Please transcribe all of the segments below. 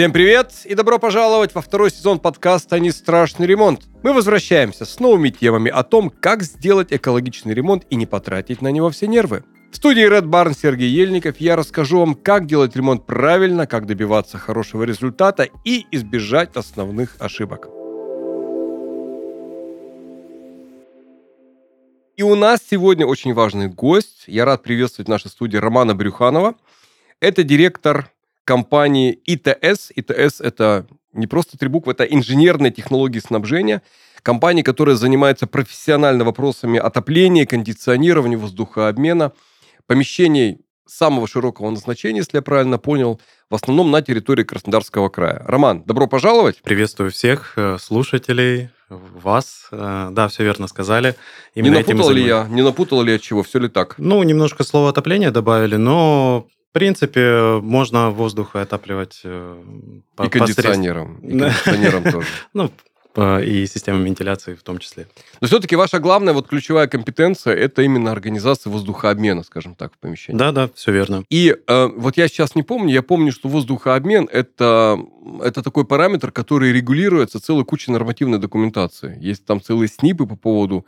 Всем привет и добро пожаловать во второй сезон подкаста «Не страшный ремонт». Мы возвращаемся с новыми темами о том, как сделать экологичный ремонт и не потратить на него все нервы. В студии Red Barn Сергей Ельников я расскажу вам, как делать ремонт правильно, как добиваться хорошего результата и избежать основных ошибок. И у нас сегодня очень важный гость. Я рад приветствовать в нашей студии Романа Брюханова. Это директор компании ИТС. ИТС – это не просто три буквы, это инженерные технологии снабжения. Компания, которая занимается профессионально вопросами отопления, кондиционирования, воздухообмена, помещений самого широкого назначения, если я правильно понял, в основном на территории Краснодарского края. Роман, добро пожаловать. Приветствую всех слушателей, вас. Да, все верно сказали. Именно не напутал ли я чего? Все ли так? Ну, немножко слово отопление добавили, но... В принципе, можно воздух отапливать... И кондиционером тоже. Ну, и системой вентиляции в том числе. Но все-таки ваша главная, вот ключевая компетенция – это именно организация воздухообмена, скажем так, в помещении. Да, все верно. И вот я сейчас не помню, я помню, что воздухообмен – это такой параметр, который регулируется целой кучей нормативной документации. Есть там целые СНИПы по поводу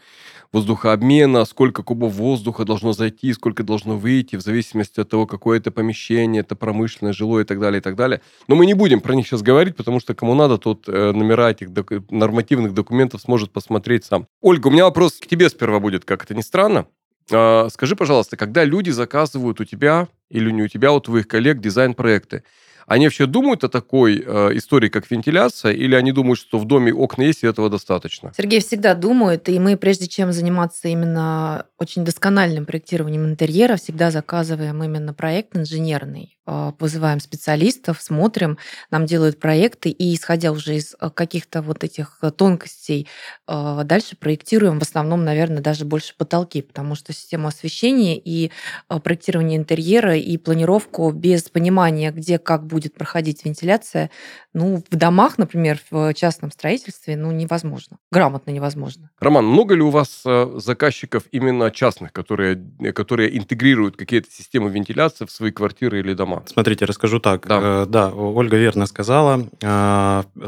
воздухообмена, сколько кубов воздуха должно зайти, сколько должно выйти, в зависимости от того, какое это помещение, это промышленное, жилое и так далее, и так далее. Но мы не будем про них сейчас говорить, потому что кому надо, тот номера этих нормативных документов сможет посмотреть сам. Ольга, у меня вопрос к тебе сперва будет, как это ни странно. Скажи, пожалуйста, когда люди заказывают у тебя или не у тебя, у твоих коллег дизайн-проекты, они вообще думают о такой истории, как вентиляция, или они думают, что в доме окна есть, и этого достаточно? Сергей всегда думает, и мы, прежде чем заниматься именно очень доскональным проектированием интерьера, всегда заказываем именно проект инженерный, вызываем специалистов, смотрим, нам делают проекты, и, исходя уже из каких-то вот этих тонкостей, дальше проектируем в основном, наверное, даже больше потолки, потому что систему освещения и проектирование интерьера и планировку без понимания, где как будет проходить вентиляция, ну, в домах, например, в частном строительстве, ну, невозможно. Грамотно невозможно. Роман, много ли у вас заказчиков именно частных, которые интегрируют какие-то системы вентиляции в свои квартиры или дома? Смотрите, расскажу так. Да, Ольга верно сказала.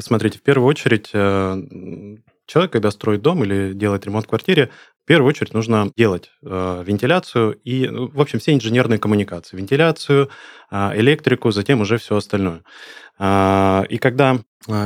Смотрите, в первую очередь, человек, когда строит дом или делает ремонт в квартире, в первую очередь нужно делать вентиляцию и, в общем, все инженерные коммуникации. Вентиляцию, электрику, затем уже все остальное. И когда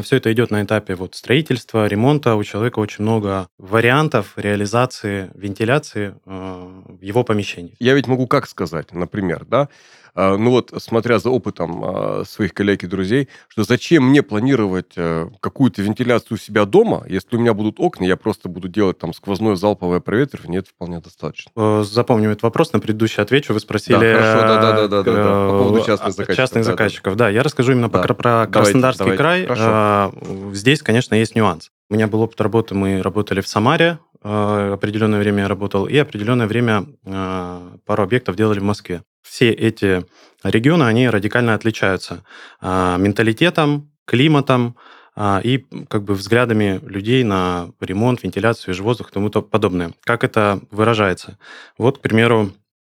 все это идет на этапе вот строительства, ремонта, у человека очень много вариантов реализации вентиляции в его помещении. Я ведь могу как сказать, например, да? Ну вот, смотря за опытом своих коллег и друзей, что зачем мне планировать какую-то вентиляцию у себя дома, если у меня будут окна, я просто буду делать там сквозное залповое проветривание, это вполне достаточно. Запомню этот вопрос, на предыдущий отвечу, вы спросили... Да, хорошо, по поводу частных заказчиков. Частных заказчиков. Я расскажу именно про Краснодарский край. Хорошо. Здесь, конечно, есть нюанс. У меня был опыт работы, мы работали в Самаре, определенное время я работал, и определенное время пару объектов делали в Москве. Все эти регионы, они радикально отличаются менталитетом, климатом и как бы взглядами людей на ремонт, вентиляцию, свежий воздух и тому подобное. Как это выражается? Вот, к примеру,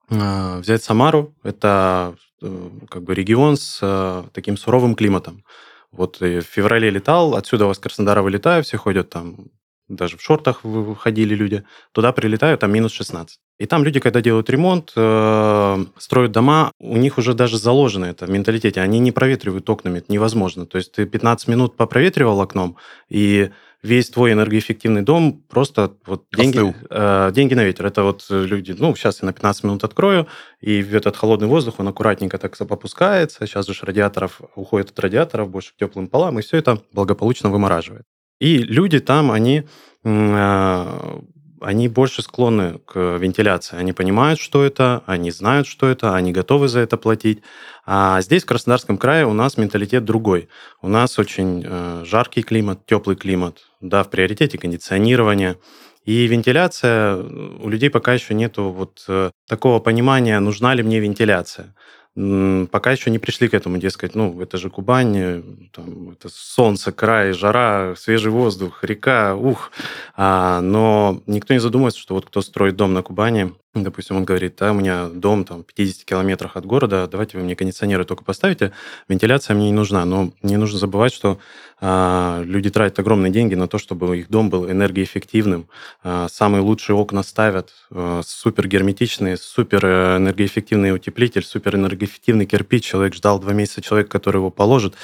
взять Самару, это как бы регион с таким суровым климатом. Вот в феврале летал, отсюда из Краснодара вылетаю, все ходят там, даже в шортах выходили люди, туда прилетают, там минус 16. И там люди, когда делают ремонт, строят дома, у них уже даже заложено это в менталитете, они не проветривают окнами, это невозможно. То есть ты 15 минут попроветривал окном, и весь твой энергоэффективный дом просто вот деньги на ветер. Это вот люди, ну, сейчас я на 15 минут открою, и этот холодный воздух, он аккуратненько так опускается, сейчас же радиаторов уходит от радиаторов больше к теплым полам, и все это благополучно вымораживает. И люди там, они больше склонны к вентиляции. Они понимают, что это, они знают, что это, они готовы за это платить. А здесь, в Краснодарском крае, у нас менталитет другой. У нас очень жаркий климат, теплый климат, да, в приоритете кондиционирование. И вентиляция, у людей пока еще нету вот такого понимания, нужна ли мне вентиляция. Пока еще не пришли к этому, дескать, ну, это же Кубань, там, это солнце, край, жара, свежий воздух, река, но никто не задумывается, что вот кто строит дом на Кубани, Допустим, он говорит, да, у меня дом там в 50 километрах от города, давайте вы мне кондиционеры только поставите, вентиляция мне не нужна. Но не нужно забывать, что люди тратят огромные деньги на то, чтобы их дом был энергоэффективным. Самые лучшие окна ставят, супергерметичные, суперэнергоэффективный утеплитель, суперэнергоэффективный кирпич. Человек ждал 2 месяца, человек, который его положит,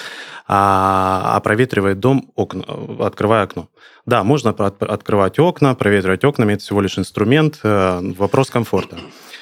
а проветривает дом, окна, открывая окно. Да, можно открывать окна, проветривать окнами, это всего лишь инструмент, вопрос комфорта.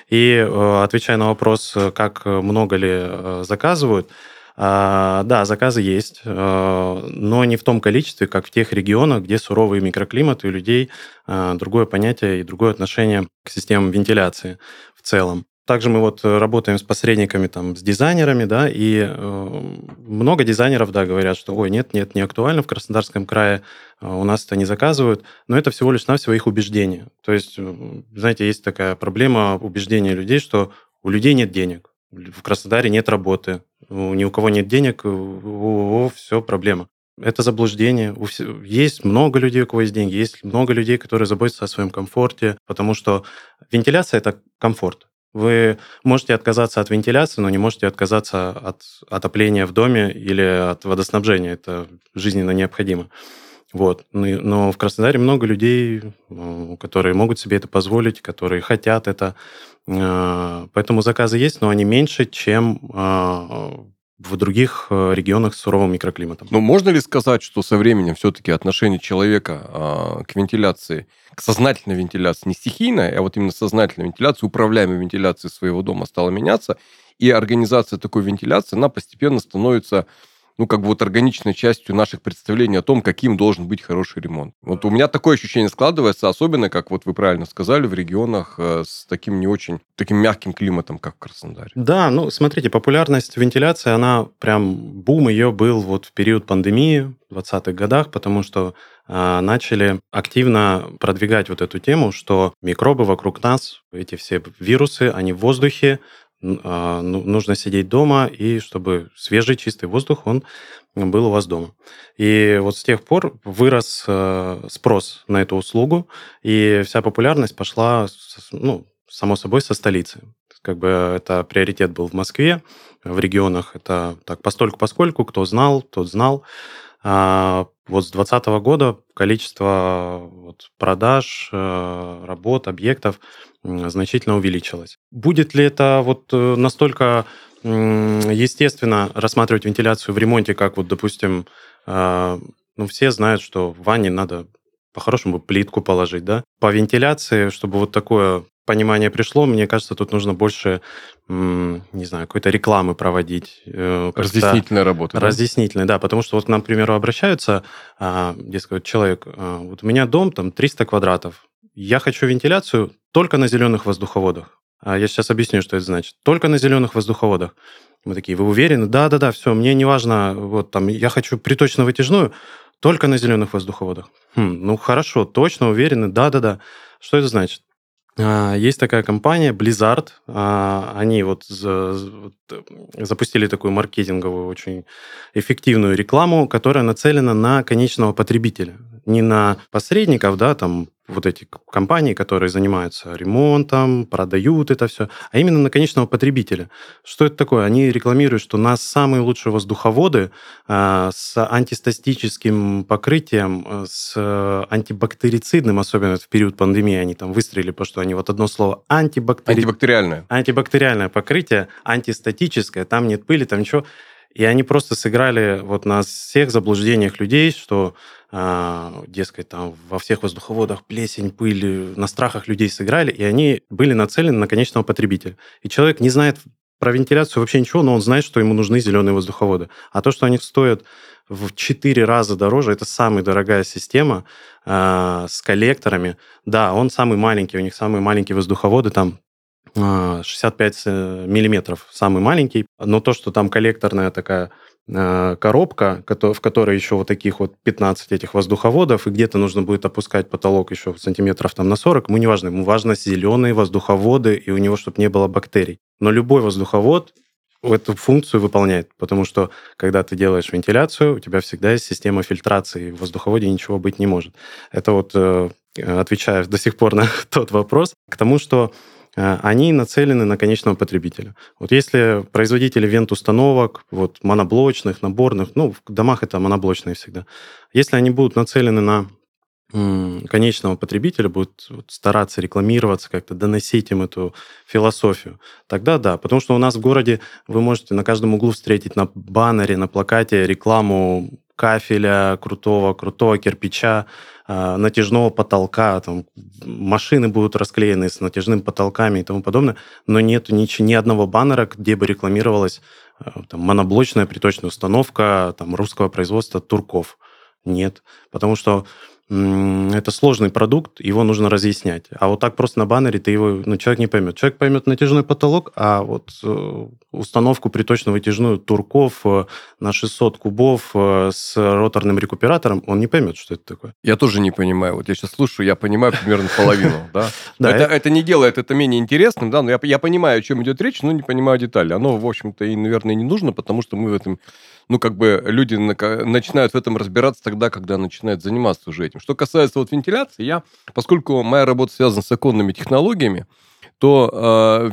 И отвечая на вопрос, как много ли заказывают, да, заказы есть, но не в том количестве, как в тех регионах, где суровый микроклимат, и у людей другое понятие и другое отношение к системам вентиляции в целом. Также мы вот работаем с посредниками, там, с дизайнерами, да, и много дизайнеров, да, говорят, что ой, нет, не актуально в Краснодарском крае, у нас это не заказывают, но это всего лишь навсего их убеждение. То есть, знаете, есть такая проблема убеждения людей, что у людей нет денег, в Краснодаре нет работы, ни у кого нет денег, все проблема. Это заблуждение. Есть много людей, у кого есть деньги, есть много людей, которые заботятся о своем комфорте, потому что вентиляция – это комфорт. Вы можете отказаться от вентиляции, но не можете отказаться от отопления в доме или от водоснабжения. Это жизненно необходимо. Вот. Но в Краснодаре много людей, которые могут себе это позволить, которые хотят это. Поэтому заказы есть, но они меньше, чем в других регионах с суровым микроклиматом. Но можно ли сказать, что со временем все-таки отношение человека к вентиляции, к сознательной вентиляции, не стихийной, а вот именно сознательной вентиляции, управляемой вентиляцией своего дома стала меняться, и организация такой вентиляции, она постепенно становится, ну, как бы вот органичной частью наших представлений о том, каким должен быть хороший ремонт. Вот у меня такое ощущение складывается, особенно, как вот вы правильно сказали, в регионах с таким не очень, таким мягким климатом, как в Краснодаре. Да, ну, смотрите, популярность вентиляции, она прям, бум ее был вот в период пандемии, в 20-х годах, потому что начали активно продвигать вот эту тему, что микробы вокруг нас, эти все вирусы, они в воздухе, нужно сидеть дома, и чтобы свежий, чистый воздух, он был у вас дома. И вот с тех пор вырос спрос на эту услугу, и вся популярность пошла, ну, само собой, со столицы. Как бы это приоритет был в Москве, в регионах это так постольку-поскольку, кто знал, тот знал. А вот с 2020 года количество вот продаж, работ, объектов значительно увеличилось. Будет ли это вот настолько естественно рассматривать вентиляцию в ремонте, как вот, допустим, ну, все знают, что в ванне надо по-хорошему плитку положить, да? По вентиляции, чтобы вот такое понимание пришло, мне кажется, тут нужно больше, не знаю, какой-то рекламы проводить. Разъяснительная работа. Разъяснительная, да, потому что вот к нам, к примеру, обращаются, дескать, человек, вот у меня дом там 300 квадратов, я хочу вентиляцию только на зеленых воздуховодах. Я сейчас объясню, что это значит. Только на зеленых воздуховодах. Мы такие, вы уверены? Да, все, мне не важно, вот там, я хочу приточно-вытяжную, только на зеленых воздуховодах. Ну, хорошо, точно, уверены, да. Что это значит? Есть такая компания Blizzard, они вот запустили такую маркетинговую, очень эффективную рекламу, которая нацелена на конечного потребителя, не на посредников, да, там вот эти компании, которые занимаются ремонтом, продают это все, а именно на конечного потребителя. Что это такое? Они рекламируют, что у нас самые лучшие воздуховоды с антистатическим покрытием, с антибактерицидным, особенно в период пандемии они там выстрелили, потому что они вот одно слово антибактериальное. Антибактериальное покрытие, антистатическое, там нет пыли, там ничего. И они просто сыграли вот на всех заблуждениях людей, что, дескать, там во всех воздуховодах плесень, пыль, на страхах людей сыграли, и они были нацелены на конечного потребителя. И человек не знает про вентиляцию вообще ничего, но он знает, что ему нужны зеленые воздуховоды. А то, что они стоят в 4 раза дороже, это самая дорогая система с коллекторами. Да, он самый маленький, у них самые маленькие воздуховоды там, 65 миллиметров, самый маленький. Но то, что там коллекторная такая коробка, в которой еще вот таких вот 15 этих воздуховодов, и где-то нужно будет опускать потолок еще сантиметров там на 40, ему не важно. Ему важны зеленые воздуховоды, и у него, чтобы не было бактерий. Но любой воздуховод эту функцию выполняет, потому что, когда ты делаешь вентиляцию, у тебя всегда есть система фильтрации, в воздуховоде ничего быть не может. Это вот, отвечая до сих пор на тот вопрос, к тому, что они нацелены на конечного потребителя. Вот если производители вент-установок, вот моноблочных, наборных, ну, в домах это моноблочные всегда, если они будут нацелены на конечного потребителя, будут стараться рекламироваться, как-то доносить им эту философию, тогда да. Потому что у нас в городе вы можете на каждом углу встретить на баннере, на плакате рекламу кафеля крутого кирпича, натяжного потолка, там, машины будут расклеены с натяжными потолками и тому подобное, но нет ни одного баннера, где бы рекламировалась там, моноблочная приточная установка там, русского производства Турков. Нет. Потому что это сложный продукт, его нужно разъяснять. А вот так просто на баннере ты его, человек не поймет. Человек поймет натяжной потолок, а вот установку приточно-вытяжную Турков на 600 кубов с роторным рекуператором, он не поймет, что это такое. Я тоже не понимаю. Вот я сейчас слушаю, я понимаю примерно половину. Это не делает это менее интересным, но я понимаю, о чем идет речь, но не понимаю детали. Оно, в общем-то, и, наверное, не нужно, потому что мы в этом... люди начинают в этом разбираться тогда, когда начинают заниматься уже этим. Что касается вот вентиляции, поскольку моя работа связана с оконными технологиями, то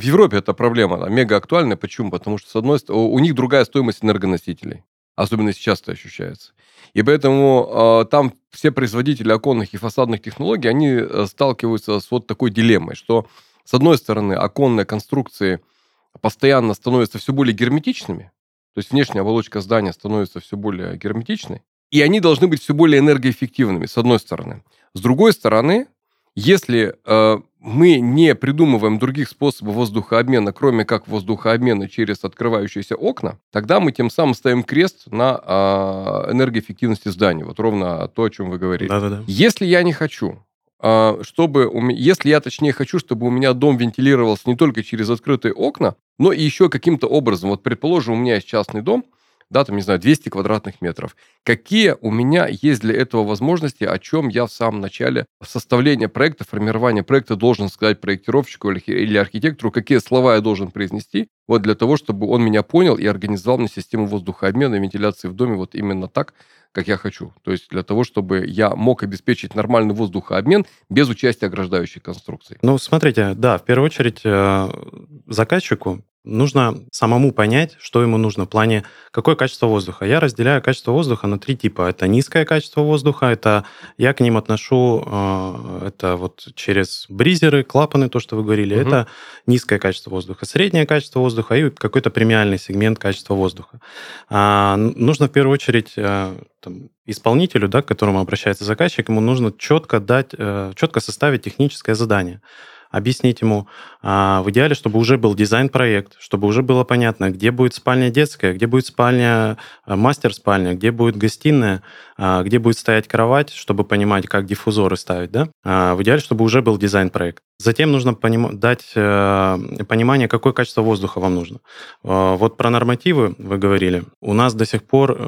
в Европе эта проблема мега актуальна. Почему? Потому что, с одной стороны, у них другая стоимость энергоносителей. Особенно сейчас это ощущается. И поэтому там все производители оконных и фасадных технологий, они сталкиваются с вот такой дилеммой, что, с одной стороны, оконные конструкции постоянно становятся все более герметичными, то есть внешняя оболочка здания становится все более герметичной, и они должны быть все более энергоэффективными, с одной стороны. С другой стороны, если мы не придумываем других способов воздухообмена, кроме как воздухообмена через открывающиеся окна, тогда мы тем самым ставим крест на энергоэффективности здания. Вот ровно то, о чем вы говорили. Да-да-да. Если я не хочу, чтобы у меня дом вентилировался не только через открытые окна, но и еще каким-то образом. Вот, предположим, у меня есть частный дом, 200 квадратных метров. Какие у меня есть для этого возможности, о чем я в самом начале составления проекта, формирования проекта должен сказать проектировщику или архитектору, какие слова я должен произнести, вот для того, чтобы он меня понял и организовал мне систему воздухообмена и вентиляции в доме вот именно так, как я хочу. То есть для того, чтобы я мог обеспечить нормальный воздухообмен без участия ограждающей конструкции. Ну, смотрите, да, в первую очередь заказчику нужно самому понять, что ему нужно в плане, какое качество воздуха. Я разделяю качество воздуха на три типа. Это низкое качество воздуха, это я к ним отношу это вот через бризеры, клапаны, то, что вы говорили, это низкое качество воздуха, среднее качество воздуха и какой-то премиальный сегмент качества воздуха. Нужно в первую очередь... исполнителю, к которому обращается заказчик, ему нужно четко составить техническое задание, объяснить ему в идеале, чтобы уже был дизайн-проект, чтобы уже было понятно, где будет спальня детская, где будет спальня мастер-спальня, где будет гостиная, где будет стоять кровать, чтобы понимать, как диффузоры ставить. Да? В идеале, чтобы уже был дизайн-проект. Затем нужно дать понимание, какое качество воздуха вам нужно. Вот про нормативы вы говорили. У нас до сих пор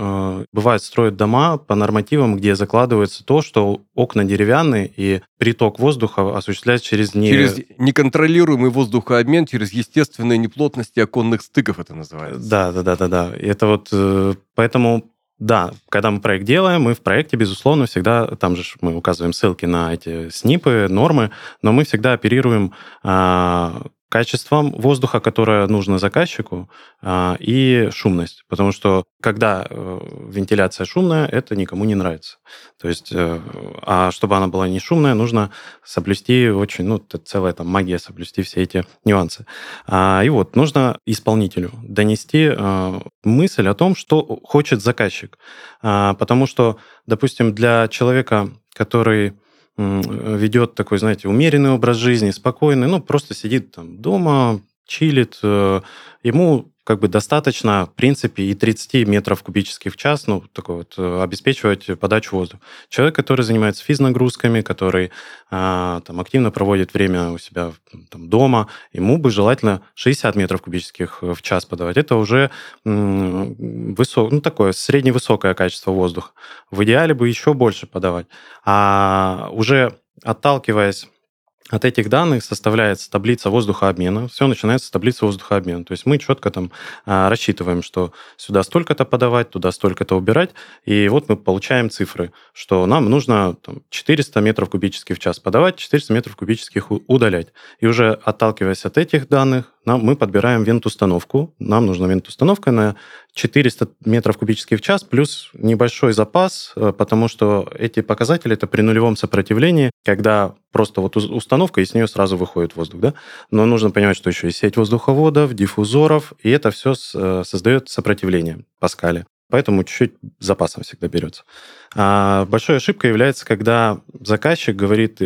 бывает строят дома по нормативам, где закладывается то, что окна деревянные, и приток воздуха осуществляется через неконтролируемый воздухообмен, через естественные неплотности оконных стыков, это называется. Да. Это вот поэтому... Да, когда мы проект делаем, мы в проекте, безусловно, всегда, там же мы указываем ссылки на эти СНИПы, нормы, но мы всегда оперируем качеством воздуха, которое нужно заказчику, и шумность. Потому что когда вентиляция шумная, это никому не нравится. То есть, а чтобы она была не шумная, нужно соблюсти очень, это целая там магия, соблюсти все эти нюансы. И вот нужно исполнителю донести мысль о том, что хочет заказчик. Потому что, допустим, для человека, который ведет такой, умеренный образ жизни, спокойный, просто сидит там дома, чилит. Ему достаточно, в принципе, и 30 метров кубических в час, обеспечивать подачу воздуха. Человек, который занимается физнагрузками, который активно проводит время у себя дома, ему бы желательно 60 метров кубических в час подавать. Это уже такое средневысокое качество воздуха. В идеале бы еще больше подавать. А уже отталкиваясь От этих данных составляется таблица воздухообмена. Все начинается с таблицы воздухообмена. То есть мы четко там рассчитываем, что сюда столько-то подавать, туда столько-то убирать. И вот мы получаем цифры, что нам нужно там, 400 метров кубических в час подавать, 400 метров кубических удалять. И уже отталкиваясь от этих данных, мы подбираем вент-установку. Нам нужна вент-установка на 400 метров кубических в час плюс небольшой запас, потому что эти показатели это при нулевом сопротивлении, когда просто вот установка, и с нее сразу выходит воздух. Да? Но нужно понимать, что еще и сеть воздуховодов, диффузоров, и это все создает сопротивление по скале. Поэтому чуть-чуть запасом всегда берется. А большой ошибкой является, когда заказчик говорит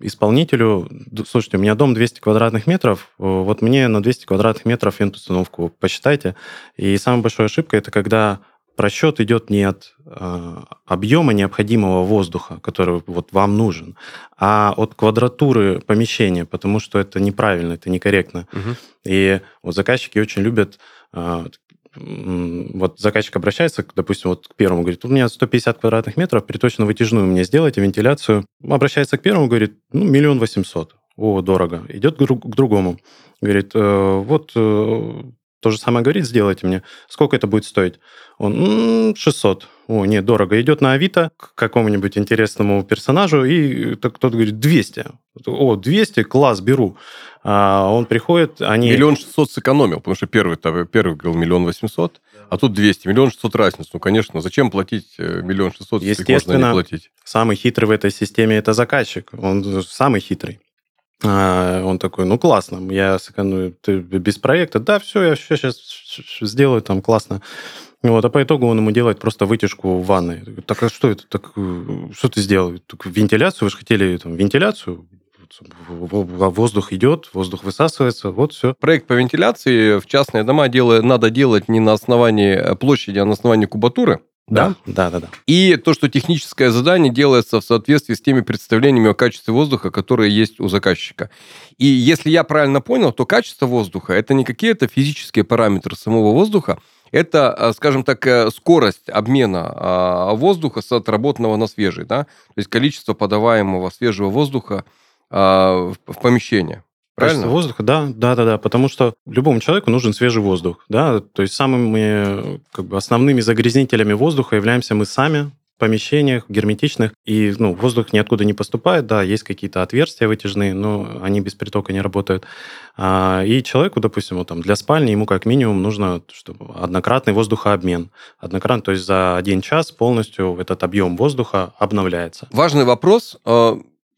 исполнителю: слушайте, у меня дом 200 квадратных метров, вот мне на 200 квадратных метров вент-установку посчитайте. И самая большая ошибка – это когда просчет идет не от объема необходимого воздуха, который вот вам нужен, а от квадратуры помещения, потому что это неправильно, это некорректно. Угу. И вот заказчики очень любят... Вот заказчик обращается, допустим, вот к первому, говорит, у меня 150 квадратных метров, приточно-вытяжную мне сделайте, вентиляцию. Обращается к первому, говорит, 1 800 000. О, дорого. Идет к другому. Говорит, вот то же самое говорит, сделайте мне. Сколько это будет стоить? Он, 600. О, нет, дорого. Идет на Авито к какому-нибудь интересному персонажу, и кто-то говорит, 200. О, 200, класс, беру. А он приходит, они... 1 600 000 сэкономил, потому что первый говорил 1 800 000, да. А тут 200. 1 600 000 разница. Ну, конечно, зачем платить 1 600 000, если можно не платить? Естественно, самый хитрый в этой системе – это заказчик. Он самый хитрый. Он такой, ну, классно, я сэкономлю. Ты без проекта, да, все, я все сейчас сделаю, там, классно. Вот, а по итогу он ему делает просто вытяжку в ванной. Так, а что это? Так, что ты сделал? Так, вентиляцию? Вы же хотели там, вентиляцию? Воздух идет, воздух высасывается, вот все. Проект по вентиляции в частные дома надо делать не на основании площади, а на основании кубатуры. Да? Да. И то, что техническое задание делается в соответствии с теми представлениями о качестве воздуха, которые есть у заказчика. И если я правильно понял, то качество воздуха – это не какие-то физические параметры самого воздуха, это, скажем так, скорость обмена воздуха с отработанного на свежий, да? То есть количество подаваемого свежего воздуха в помещение. Правильно? Качество воздуха, да, потому что любому человеку нужен свежий воздух, да, то есть самыми, как бы, основными загрязнителями воздуха являемся мы сами в помещениях, герметичных, и, ну, воздух ниоткуда не поступает, да, есть какие-то отверстия вытяжные, но они без притока не работают, и человеку, допустим, вот, там, для спальни ему как минимум нужно чтобы однократный воздухообмен, то есть за 1 час полностью этот объем воздуха обновляется. Важный вопрос.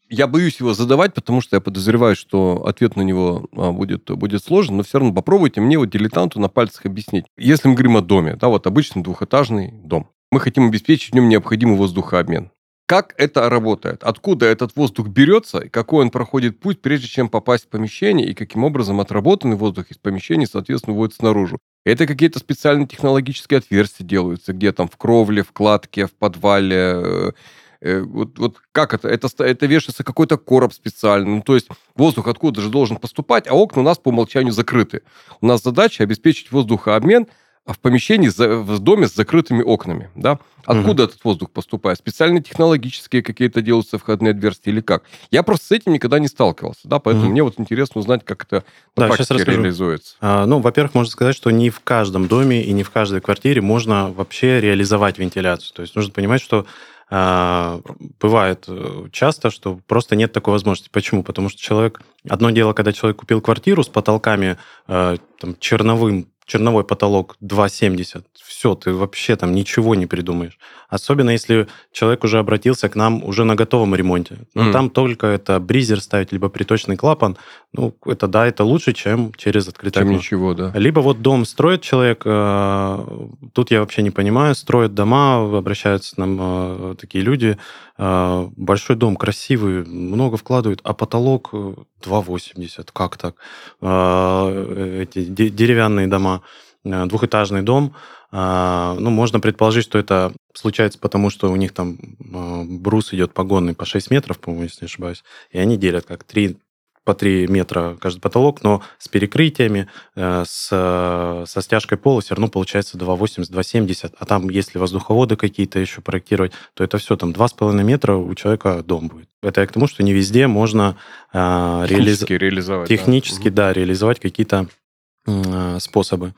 Я боюсь его задавать, потому что я подозреваю, что ответ на него будет сложен, но все равно попробуйте мне, вот дилетанту, на пальцах объяснить. Если мы говорим о доме, да, вот обычный двухэтажный дом, мы хотим обеспечить в нем необходимый воздухообмен. Как это работает? Откуда этот воздух берется? И какой он проходит путь, прежде чем попасть в помещение? И каким образом отработанный воздух из помещения, соответственно, выводится наружу? Это какие-то специальные технологические отверстия делаются, где там в кровле, в кладке, в подвале... Вот как это? Это вешается какой-то короб специальный. Ну, то есть воздух откуда же должен поступать, а окна у нас по умолчанию закрыты. У нас задача обеспечить воздухообмен в помещении, в доме с закрытыми окнами. Да? Откуда этот воздух поступает? Специальные технологические какие-то делаются входные отверстия или как? Я просто с этим никогда не сталкивался, да, поэтому мне вот интересно узнать, как это на практике реализуется. Ну, во-первых, можно сказать, что не в каждом доме и не в каждой квартире можно вообще реализовать вентиляцию. То есть нужно понимать, что бывает часто, что просто нет такой возможности. Почему? Потому что человек... Одно дело, когда человек купил квартиру с потолками там, черновой потолок 2,70. Все, ты вообще там ничего не придумаешь. Особенно, если человек уже обратился к нам уже на готовом ремонте. Но там только это бризер ставить, либо приточный клапан. Ну, это да, это лучше, чем через открытое окно. Чем ничего, да. Либо вот дом строит человек, тут я вообще не понимаю, строят дома, обращаются к нам такие люди, большой дом, красивый, много вкладывают, а потолок 2,80, как так? Эти деревянные дома, двухэтажный дом, ну, можно предположить, что это случается потому, что у них там брус идет погонный по 6 метров, по-моему, если не ошибаюсь, и они делят как 3 по 3 метра каждый потолок, но с перекрытиями, со стяжкой пола все равно получается 2,80-2,70. А там, если воздуховоды какие-то еще проектировать, то это все там 2,5 метра у человека дом будет. Это к тому, что не везде можно реализовать какие-то способы.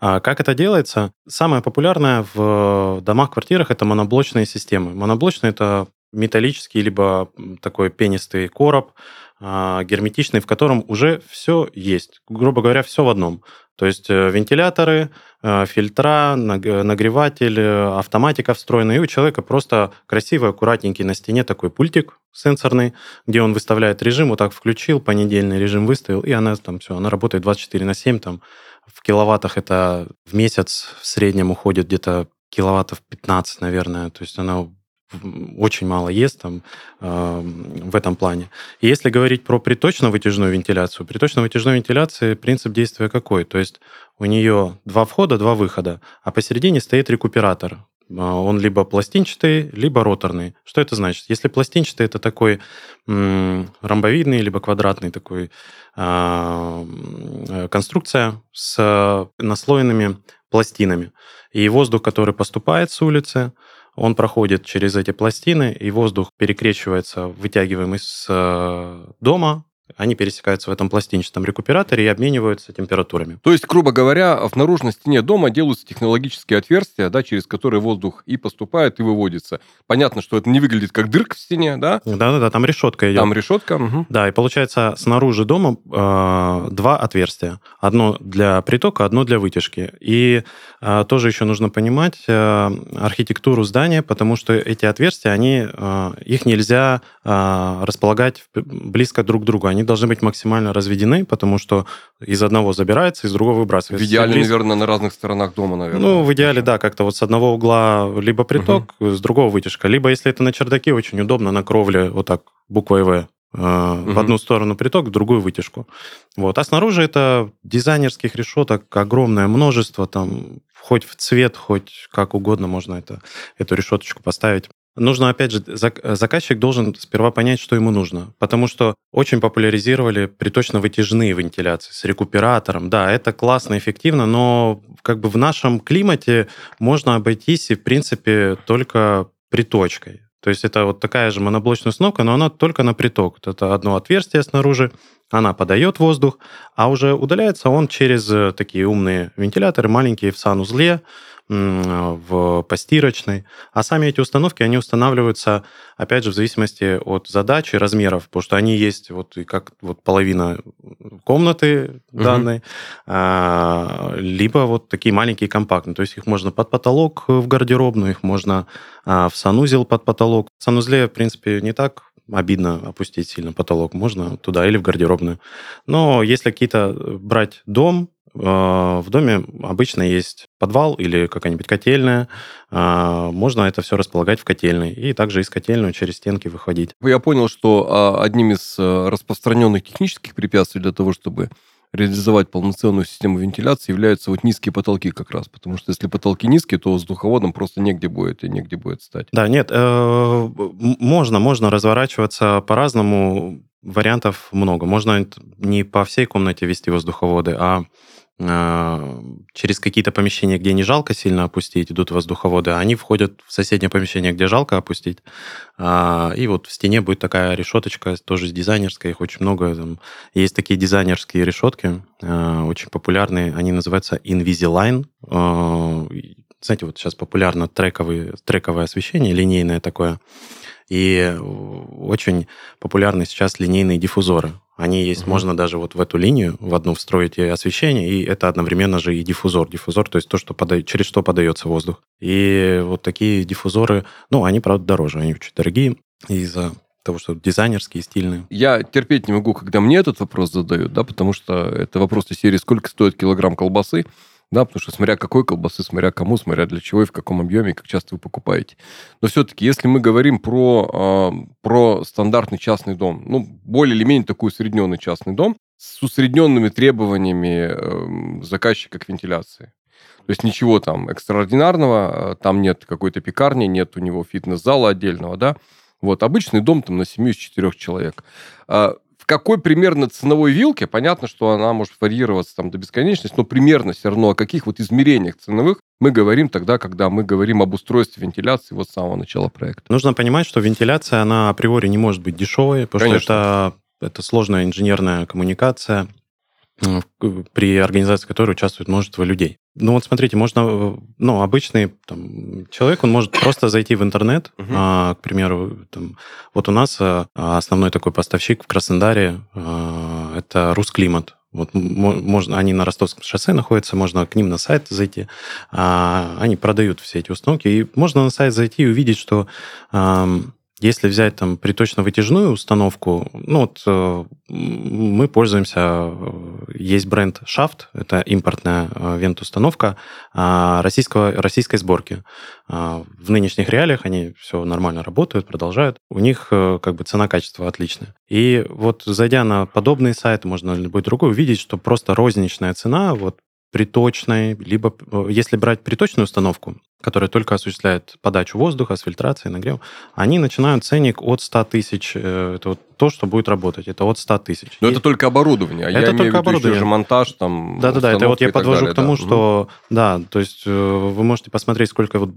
А как это делается? Самое популярное в домах-квартирах – это моноблочные системы. Моноблочные – это металлический либо такой пенистый короб, герметичный, в котором уже все есть. Грубо говоря, все в одном. То есть вентиляторы, фильтра, нагреватель, автоматика встроена. И у человека просто красивый, аккуратненький на стене такой пультик сенсорный, где он выставляет режим, вот так включил, понедельный режим выставил, и она там все, она работает 24/7. Там, в киловаттах это в месяц в среднем уходит где-то киловаттов 15, наверное. То есть она очень мало ест там, в этом плане. И если говорить про приточно-вытяжную вентиляцию, приточно-вытяжной вентиляции принцип действия какой? То есть у нее 2 входа, 2 выхода, а посередине стоит рекуператор. Он либо пластинчатый, либо роторный. Что это значит? Если пластинчатый, это такой ромбовидный, либо квадратный такой конструкция с наслоенными пластинами. И воздух, который поступает с улицы, он проходит через эти пластины, и воздух перекрещивается, вытягиваемый с дома, они пересекаются в этом пластинчатом рекуператоре и обмениваются температурами. То есть, грубо говоря, в наружной стене дома делаются технологические отверстия, да, через которые воздух и поступает, и выводится. Понятно, что это не выглядит как дырка в стене, да? Да-да-да, там решетка идет. Там решетка. Угу. Да, и получается снаружи дома 2 отверстия. Одно для притока, одно для вытяжки. И тоже еще нужно понимать архитектуру здания, потому что эти отверстия, их нельзя располагать близко друг к другу. Они должны быть максимально разведены, потому что из одного забирается, из другого выбрасывается. В идеале, наверное, на разных сторонах дома, наверное. Ну, в идеале, да, как-то вот с одного угла либо приток, с другого вытяжка, либо, если это на чердаке, очень удобно на кровле вот так буквой «В». В одну сторону приток, в другую вытяжку. Вот. А снаружи это дизайнерских решеток огромное множество, там хоть в цвет, хоть как угодно можно эту решеточку поставить. Нужно, опять же, заказчик должен сперва понять, что ему нужно, потому что очень популяризировали приточно-вытяжные вентиляции с рекуператором. Да, это классно, эффективно, но как бы в нашем климате можно обойтись и, в принципе, только приточкой. То есть это вот такая же моноблочная установка, но она только на приток. Это одно отверстие снаружи, она подает воздух, а уже удаляется он через такие умные вентиляторы, маленькие в санузле, в постирочной. А сами эти установки, они устанавливаются, опять же, в зависимости от задачи, размеров, потому что они есть вот как вот половина комнаты данной, либо вот такие маленькие компактные. То есть их можно под потолок в гардеробную, их можно в санузел под потолок. В санузле, в принципе, не так обидно опустить сильно потолок. Можно туда или в гардеробную. Но если какие-то брать дом, в доме обычно есть подвал или какая-нибудь котельная. Можно это все располагать в котельной. И также из котельной через стенки выходить. Я понял, что одним из распространенных технических препятствий для того, чтобы реализовать полноценную систему вентиляции, являются вот низкие потолки как раз. Потому что если потолки низкие, то воздуховодом просто негде будет стать. Да, нет, можно разворачиваться по-разному. Вариантов много. Можно не по всей комнате вести воздуховоды, а через какие-то помещения, где не жалко сильно опустить, идут воздуховоды, они входят в соседнее помещение, где жалко опустить. И вот в стене будет такая решеточка, тоже дизайнерская, их очень много. Там есть такие дизайнерские решетки, очень популярные, они называются InvisiLine. Знаете, вот сейчас популярно трековое освещение, линейное такое. И очень популярны сейчас линейные диффузоры. Они есть, можно даже вот в эту линию, в одну встроить и освещение, и это одновременно же и диффузор. Диффузор, то есть то, что через что подается воздух. И вот такие диффузоры, они, правда, дороже, они очень дорогие из-за того, что дизайнерские, стильные. Я терпеть не могу, когда мне этот вопрос задают, да, потому что это вопрос из серии «Сколько стоит килограмм колбасы?», да, потому что смотря какой колбасы, смотря кому, смотря для чего и в каком объеме, и как часто вы покупаете. Но все-таки, если мы говорим про стандартный частный дом, более или менее такой усредненный частный дом с усредненными требованиями заказчика к вентиляции. То есть ничего там экстраординарного, там нет какой-то пекарни, нет у него фитнес-зала отдельного, да. Вот обычный дом там на семью из 4 человек. в какой примерно ценовой вилке, понятно, что она может варьироваться там до бесконечности, но примерно все равно о каких вот измерениях ценовых мы говорим тогда, когда мы говорим об устройстве вентиляции вот с самого начала проекта. Нужно понимать, что вентиляция, она априори не может быть дешевой, потому Конечно. Что это сложная инженерная коммуникация, при организации которой участвует множество людей. Ну вот смотрите, можно, ну обычный там, человек, он может просто зайти в интернет, к примеру, там, вот у нас основной такой поставщик в Краснодаре, это Русклимат. Вот можно, они на Ростовском шоссе находятся, можно к ним на сайт зайти, они продают все эти установки, и можно на сайт зайти и увидеть, что если взять там приточно-вытяжную установку, ну вот мы пользуемся, есть бренд Шафт, это импортная вент-установка российской сборки. В нынешних реалиях они все нормально работают, продолжают. У них как бы цена-качество отличное. И вот зайдя на подобные сайты, можно любой другой увидеть, что просто розничная цена, вот приточной, либо если брать приточную установку, которая только осуществляет подачу воздуха с фильтрацией, нагревом, они начинают ценник от 100 тысяч. Это вот то, что будет работать. Это от 100 тысяч. Но это только оборудование. А это я только имею в виду еще же монтаж, там, да-да-да, это вот я подвожу к тому, что... Да, то есть вы можете посмотреть, сколько вот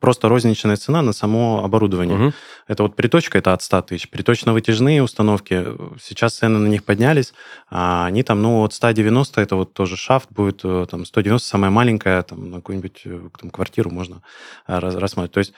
просто розничная цена на само оборудование. Угу. Это вот приточка, это от 100 тысяч. Приточно-вытяжные установки, сейчас цены на них поднялись. А они там, ну, от 190, это вот тоже Шафт будет, там, 190, самая маленькая, там, на какую-нибудь там, квартиру можно рассматривать. То есть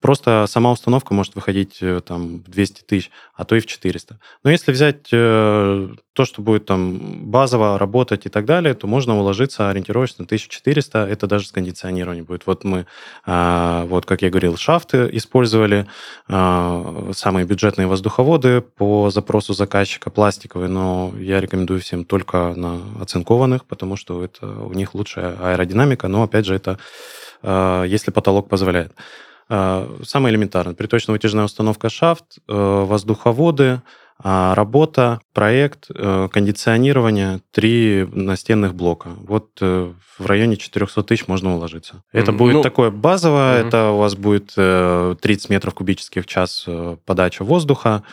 просто сама установка может выходить там в 200 тысяч, а то и в 400. Но если взять то, что будет там базово работать и так далее, то можно уложиться ориентировочно 1400, это даже с кондиционированием будет. Вот мы, вот как я говорил, шафты использовали, самые бюджетные воздуховоды по запросу заказчика пластиковые, но я рекомендую всем только на оцинкованных, потому что это у них лучшая аэродинамика, но опять же это если потолок позволяет. Самое элементарное. Приточно-вытяжная установка Шафт, воздуховоды, работа, проект, кондиционирование, 3 настенных блока. Вот в районе 400 тысяч можно уложиться. Это будет такое базовое, это у вас будет 30 метров кубических в час подача воздуха.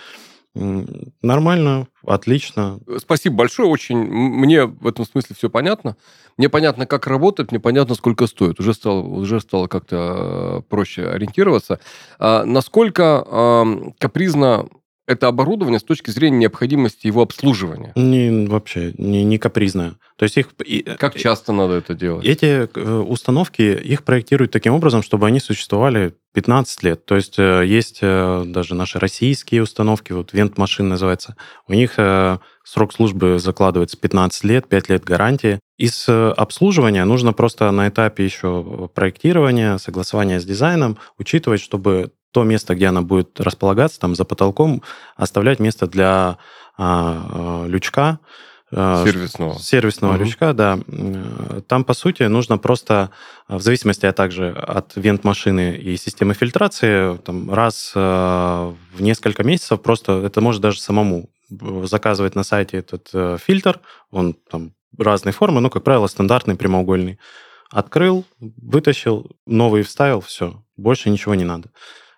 Нормально, отлично. Спасибо большое, очень. Мне в этом смысле все понятно. Мне понятно, как работает, мне понятно, сколько стоит. Уже стало как-то проще ориентироваться. Насколько капризно это оборудование с точки зрения необходимости его обслуживания? Вообще не капризное. То есть их... Как часто надо это делать? Эти установки, их проектируют таким образом, чтобы они существовали 15 лет. То есть есть даже наши российские установки, вот Вентмашин называется, у них срок службы закладывается 15 лет, 5 лет гарантии. Из обслуживания нужно просто на этапе еще проектирования, согласования с дизайном учитывать, чтобы то место, где она будет располагаться, там за потолком, оставлять место для лючка. Сервисного лючка, да. Там, по сути, нужно просто, в зависимости также от вент-машины и системы фильтрации, там, раз в несколько месяцев просто, это может даже самому заказывать на сайте этот фильтр, он там разной формы, ну, как правило, стандартный, прямоугольный. Открыл, вытащил, новый вставил, все, больше ничего не надо.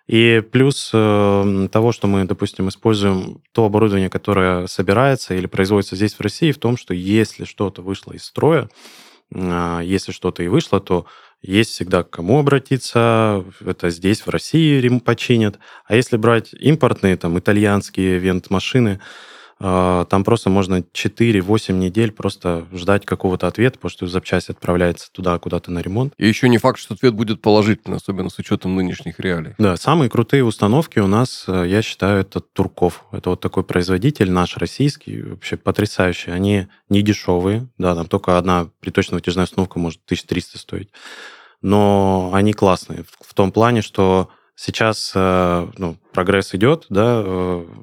И плюс того, что мы, допустим, используем то оборудование, которое собирается или производится здесь, в России, в том, что если что-то вышло из строя, если что-то и вышло, то есть всегда к кому обратиться, это здесь, в России починят. А если брать импортные, там, итальянские вент-машины, там просто можно 4-8 недель просто ждать какого-то ответа, потому что запчасть отправляется туда, куда-то на ремонт. И еще не факт, что ответ будет положительный, особенно с учетом нынешних реалий. Да, самые крутые установки у нас, я считаю, это Турков. Это вот такой производитель наш российский, вообще потрясающий. Они не дешевые, да, там только одна приточно-вытяжная установка может 1300 стоить. Но они классные в том плане, что сейчас прогресс идет, да,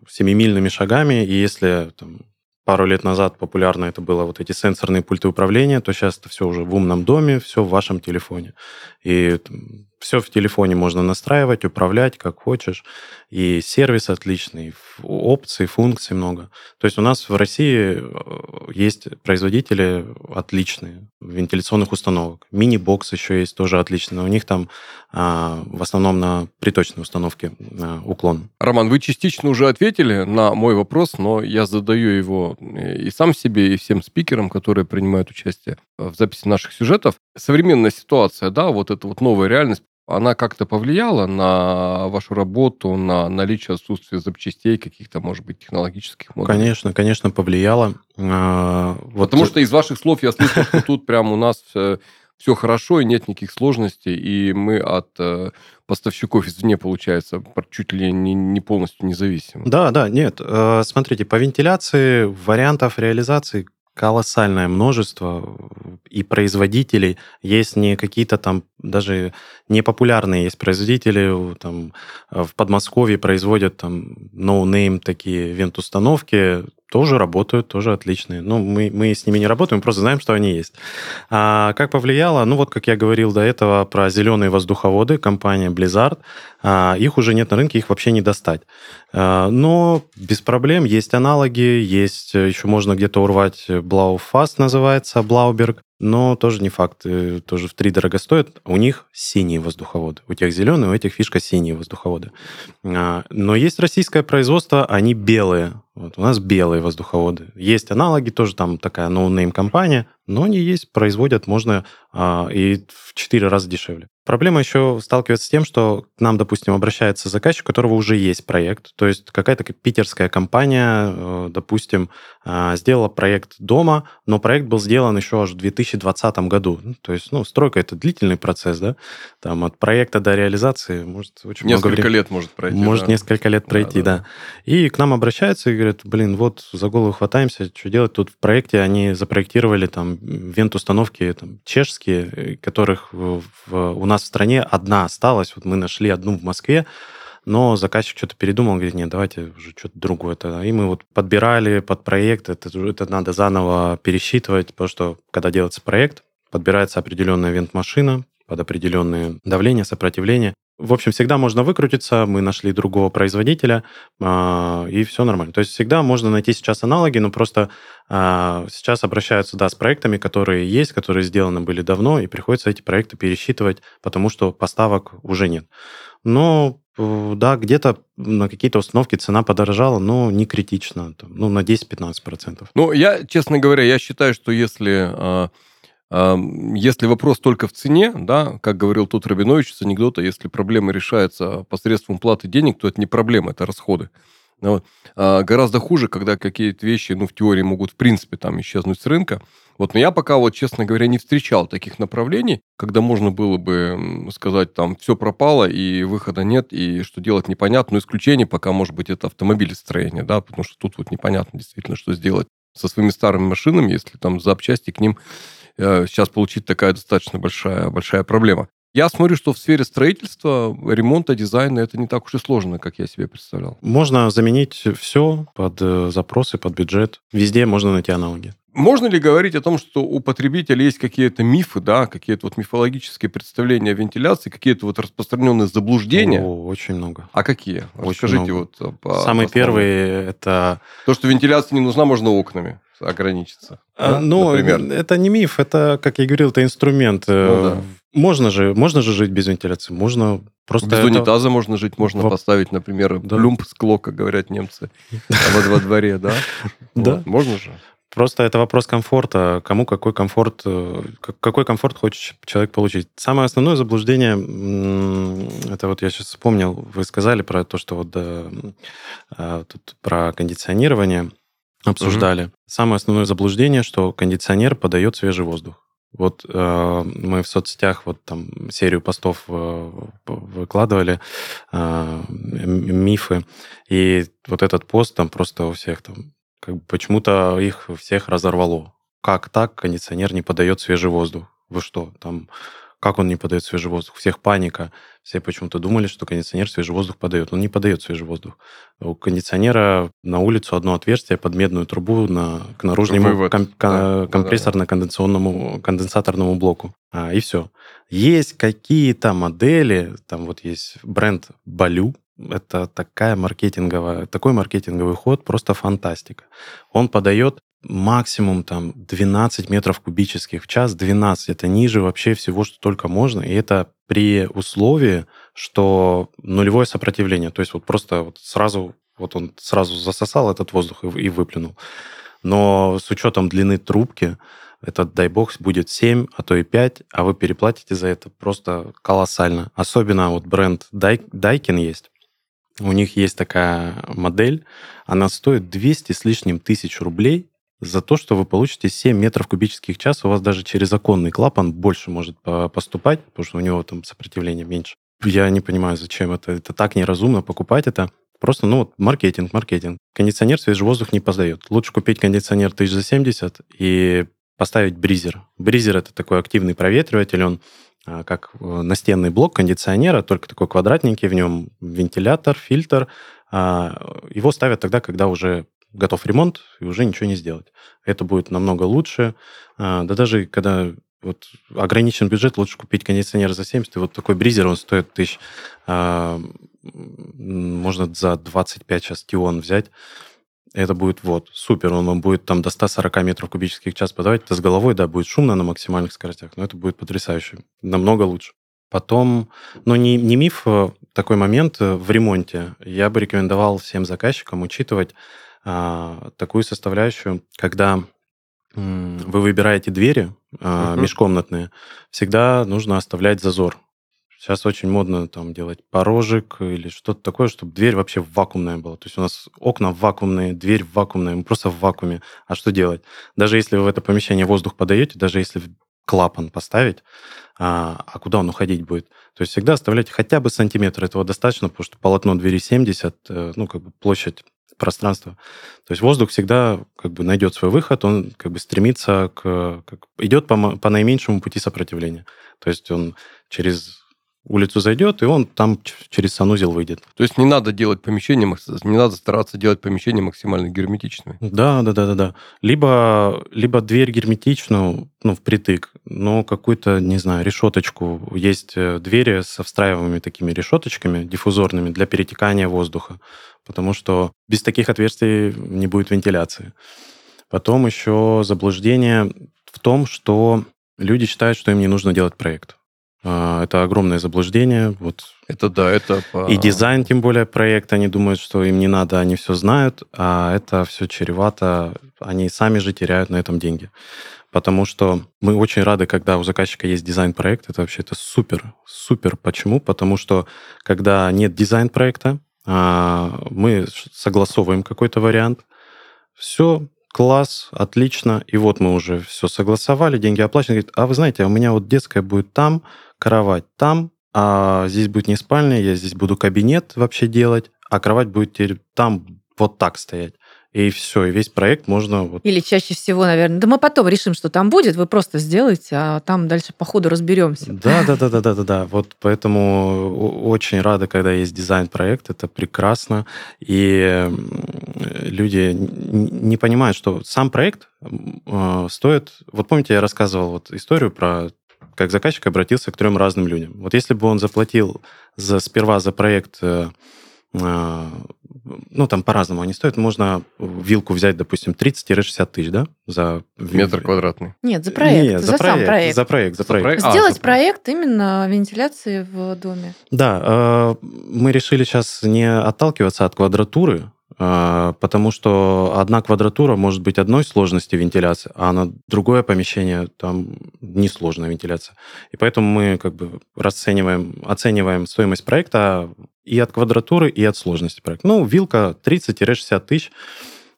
семимильными шагами, и если там, пару лет назад популярно это было вот эти сенсорные пульты управления, то сейчас это все уже в умном доме, все в вашем телефоне. И все в телефоне можно настраивать, управлять как хочешь. И сервис отличный, опций, функций много. То есть у нас в России есть производители отличные вентиляционных установок. Мини-бокс еще есть тоже отличный, но у них там в основном на приточной установке уклон. Роман, вы частично уже ответили на мой вопрос, но я задаю его и сам себе, и всем спикерам, которые принимают участие в записи наших сюжетов. Современная ситуация, да, вот эта вот новая реальность, она как-то повлияла на вашу работу, на наличие, отсутствие запчастей, каких-то, может быть, технологических модулей? Конечно, конечно, повлияло. Потому что из ваших слов я слышал, что тут прям у нас все хорошо, и нет никаких сложностей, и мы от поставщиков извне, получается, чуть ли не полностью независимы. Да, нет. Смотрите, по вентиляции вариантов реализации колоссальное множество, и производителей есть не какие-то там, даже непопулярные есть производители, там в Подмосковье производят там no-name такие вент-установки, тоже работают, тоже отличные. Ну, мы с ними не работаем, просто знаем, что они есть. А как повлияло? Ну, вот как я говорил до этого про зеленые воздуховоды, компания Blizzard, их уже нет на рынке, их вообще не достать. Но без проблем есть аналоги, есть, еще можно где-то урвать Blaufast называется, Blauberg, но тоже не факт, тоже втридорого стоит. У них синие воздуховоды. У тех зеленые, у этих фишка синие воздуховоды. Но есть российское производство, они белые. Вот у нас белые воздуховоды. Есть аналоги, тоже там такая no-name компания, но они есть, производят, можно и в 4 раза дешевле. Проблема еще сталкивается с тем, что к нам, допустим, обращается заказчик, у которого уже есть проект. То есть какая-то питерская компания, допустим, сделала проект дома, но проект был сделан еще аж в 2020 году. То есть, стройка — это длительный процесс, да? Там от проекта до реализации может очень много времени. Несколько лет может пройти. Может, да. Несколько лет пройти, да. И к нам обращаются и говорят, вот за голову хватаемся, что делать? Тут в проекте они запроектировали там вент-установки там, чешские, которых у нас в стране одна осталась. Вот мы нашли одну в Москве, но заказчик что-то передумал, говорит, нет, давайте уже что-то другое. И мы вот подбирали под проект, это надо заново пересчитывать, потому что когда делается проект, подбирается определенная вент-машина под определенные давления, сопротивления. В общем, всегда можно выкрутиться, мы нашли другого производителя, и все нормально. То есть всегда можно найти сейчас аналоги, но просто сейчас обращаются, да, с проектами, которые есть, которые сделаны были давно, и приходится эти проекты пересчитывать, потому что поставок уже нет. Но, да, где-то на какие-то установки цена подорожала, но не критично, на 10-15%. Я считаю, что если вопрос только в цене, да, как говорил тут Рабинович с анекдота, если проблема решается посредством платы денег, то это не проблема, это расходы. Вот. Гораздо хуже, когда какие-то вещи, в теории могут, в принципе, там исчезнуть с рынка. Но я пока, честно говоря, не встречал таких направлений, когда можно было бы сказать, там, все пропало, и выхода нет, и что делать непонятно. Но исключение пока, может быть, это автомобилестроение, да, потому что тут непонятно действительно, что сделать со своими старыми машинами, если там запчасти к ним сейчас получить такая достаточно большая проблема. Я смотрю, что в сфере строительства, ремонта, дизайна это не так уж и сложно, как я себе представлял. Можно заменить все под запросы, под бюджет. Везде можно найти аналоги. Можно ли говорить о том, что у потребителя есть какие-то мифы, да, какие-то мифологические представления о вентиляции, какие-то распространенные заблуждения? Очень много. А какие? Расскажите Самые первые – это... То, что вентиляция не нужна, можно окнами ограничиться. Это не миф, это, как я говорил, это инструмент. Можно же жить без вентиляции, можно просто... Без унитаза можно жить, можно поставить, например, люмп с клок, как говорят немцы, во дворе, да? Да. Можно же. Просто это вопрос комфорта, кому какой комфорт хочет человек получить. Самое основное заблуждение, это я сейчас вспомнил, вы сказали про то, что тут про кондиционирование обсуждали. Mm-hmm. Самое основное заблуждение, что кондиционер подает свежий воздух. Мы в соцсетях там серию постов выкладывали, мифы, и этот пост там просто у всех там почему-то их всех разорвало. Как так кондиционер не подает свежий воздух? Вы что, там Как он не подает свежий воздух? Всех паника. Все почему-то думали, что кондиционер свежий воздух подает. Он не подает свежий воздух. У кондиционера на улицу одно отверстие под медную трубу к наружному компрессорно-конденсаторному блоку. И все. Есть какие-то модели, там вот есть бренд BALU. Это такой маркетинговый ход, просто фантастика. Он подает максимум там 12 метров кубических в час, 12. Это ниже вообще всего, что только можно. И это при условии, что нулевое сопротивление. То есть вот просто он сразу засосал этот воздух и выплюнул. Но с учетом длины трубки, это, дай бог, будет 7, а то и 5, а вы переплатите за это просто колоссально. Особенно вот бренд Daikin есть. У них есть такая модель, она стоит 200 с лишним тысяч рублей за то, что вы получите 7 метров кубических в час, у вас даже через оконный клапан больше может поступать, потому что у него там сопротивление меньше. Я не понимаю, зачем это. Это так неразумно покупать это. Просто, маркетинг. Кондиционер свежий воздух не подает. Лучше купить кондиционер 1070 и поставить бризер. Бризер — это такой активный проветриватель, он как настенный блок кондиционера, только такой квадратненький, в нем вентилятор, фильтр. Его ставят тогда, когда уже готов ремонт, и уже ничего не сделать. Это будет намного лучше. Да даже когда ограничен бюджет, лучше купить кондиционер за 70. И вот такой бризер, он стоит тысяч. Можно за 25 сейчас Тион взять. Это будет супер. Он вам будет там до 140 метров кубических в час подавать. Это с головой, да, будет шумно на максимальных скоростях, но это будет потрясающе. Намного лучше. Потом, не миф, такой момент в ремонте. Я бы рекомендовал всем заказчикам учитывать такую составляющую, когда вы выбираете двери межкомнатные, всегда нужно оставлять зазор. Сейчас очень модно там делать порожек или что-то такое, чтобы дверь вообще вакуумная была. То есть у нас окна вакуумные, дверь вакуумная, мы просто в вакууме. А что делать? Даже если вы в это помещение воздух подаете, даже если клапан поставить, а куда он уходить будет? То есть всегда оставляйте хотя бы сантиметр, этого достаточно, потому что полотно двери 70, площадь пространства. То есть воздух всегда найдет свой выход, он стремится идет по наименьшему пути сопротивления. То есть он через улицу зайдет, и он там через санузел выйдет. То есть не надо стараться делать помещения максимально герметичными. Да. Либо дверь герметичную, впритык, но какую-то, решеточку. Есть двери со встраиваемыми такими решеточками диффузорными для перетекания воздуха, потому что без таких отверстий не будет вентиляции. Потом еще заблуждение в том, что люди считают, что им не нужно делать проект. Это огромное заблуждение. И дизайн, тем более, проект. Они думают, что им не надо, они все знают, а это все чревато. Они сами же теряют на этом деньги. Потому что мы очень рады, когда у заказчика есть дизайн-проект. Это вообще супер, супер. Почему? Потому что, когда нет дизайн-проекта, мы согласовываем какой-то вариант. Все, класс, отлично. И мы уже все согласовали, деньги оплачены. Говорит, а вы знаете, у меня детская будет там, кровать там, а здесь будет не спальня, я здесь буду кабинет вообще делать, а кровать будет там так стоять. И все, и весь проект можно... Или чаще всего, наверное, да мы потом решим, что там будет, вы просто сделаете, а там дальше по ходу разберемся. Да. Поэтому очень рада, когда есть дизайн-проект, это прекрасно. И люди не понимают, что сам проект стоит... Помните, я рассказывал историю про... как заказчик обратился к 3 разным людям. Если бы он заплатил сперва за проект... там по-разному они стоят. Можно вилку взять, допустим, 30-60 тысяч, да? За метр квадратный. Нет, за проект. Нет, за проект, сам проект. За проект. Сделать проект именно вентиляции в доме. Да. Мы решили сейчас не отталкиваться от квадратуры, потому что одна квадратура может быть одной сложности вентиляции, а на другое помещение там несложная вентиляция. И поэтому мы оцениваем стоимость проекта и от квадратуры, и от сложности проекта. Вилка 30-60 тысяч.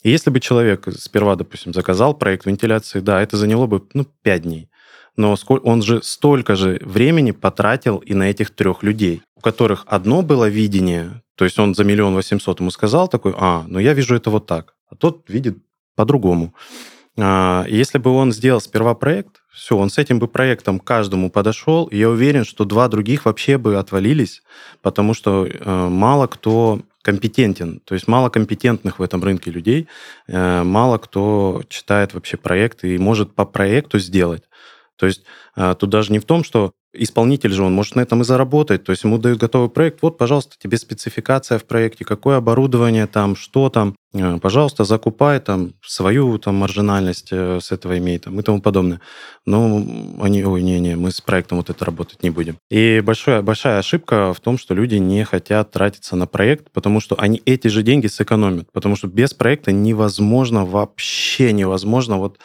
И если бы человек сперва, допустим, заказал проект вентиляции, да, это заняло бы 5 дней. Но он же столько же времени потратил и на этих 3 людей, у которых одно было видение, то есть он за 1 800 000 ему сказал такой, я вижу это так, а тот видит по-другому. Если бы он сделал сперва проект, все, он с этим бы проектом каждому подошел, и я уверен, что два других вообще бы отвалились, потому что мало кто компетентен, то есть мало компетентных в этом рынке людей, мало кто читает вообще проект и может по проекту сделать. То есть тут даже не в том, что исполнитель же, он может на этом и заработать, то есть ему дают готовый проект, вот, пожалуйста, тебе спецификация в проекте, какое оборудование там, что там, пожалуйста, закупай там свою там маржинальность с этого имей там и тому подобное. Но они, ой, не-не, мы с проектом вот это работать не будем. И большая ошибка в том, что люди не хотят тратиться на проект, потому что они эти же деньги сэкономят, потому что без проекта невозможно, вообще невозможно, вот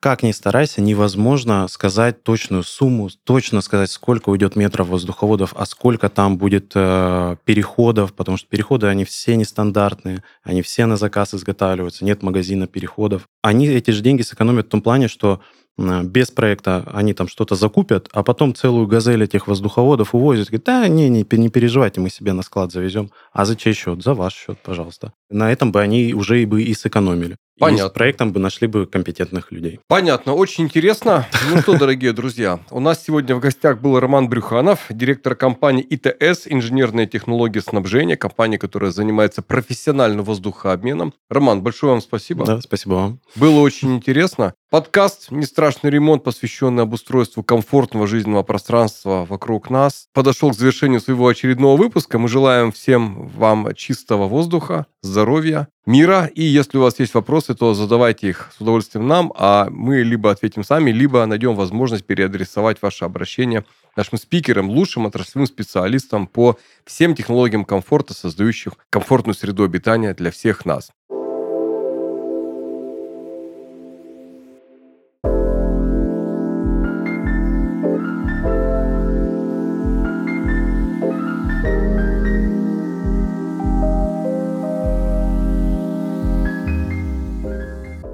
как ни старайся, невозможно сказать точную сумму, точно сказать, сколько уйдет метров воздуховодов, а сколько там будет переходов, потому что переходы, они все нестандартные, они все на заказ изготавливаются, нет магазина переходов. Они эти же деньги сэкономят в том плане, что без проекта они там что-то закупят, а потом целую газель этих воздуховодов увозят. Говорят, да, не переживайте, мы себе на склад завезем. А за чей счет? За ваш счет, пожалуйста. На этом бы они уже и сэкономили. Понятно. И с проектом бы нашли бы компетентных людей. Понятно, очень интересно. Ну что, дорогие друзья, у нас сегодня в гостях был Роман Брюханов, директор компании ИТС, инженерные технологии снабжения, компания, которая занимается профессиональным воздухообменом. Роман, большое вам спасибо. Да, спасибо вам. Было очень интересно. Подкаст «Не страшный ремонт», посвященный обустройству комфортного жизненного пространства вокруг нас, подошел к завершению своего очередного выпуска. Мы желаем всем вам чистого воздуха, здоровья, мира. И если у вас есть вопросы, то задавайте их с удовольствием нам, а мы либо ответим сами, либо найдем возможность переадресовать ваше обращение нашим спикерам, лучшим отраслевым специалистам по всем технологиям комфорта, создающих комфортную среду обитания для всех нас.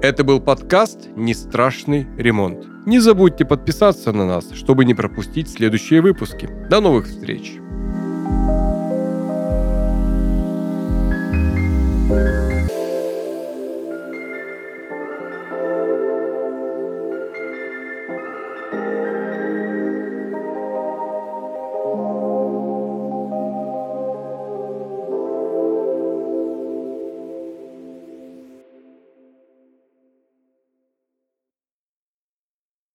Это был подкаст «Не страшный ремонт». Не забудьте подписаться на нас, чтобы не пропустить следующие выпуски. До новых встреч!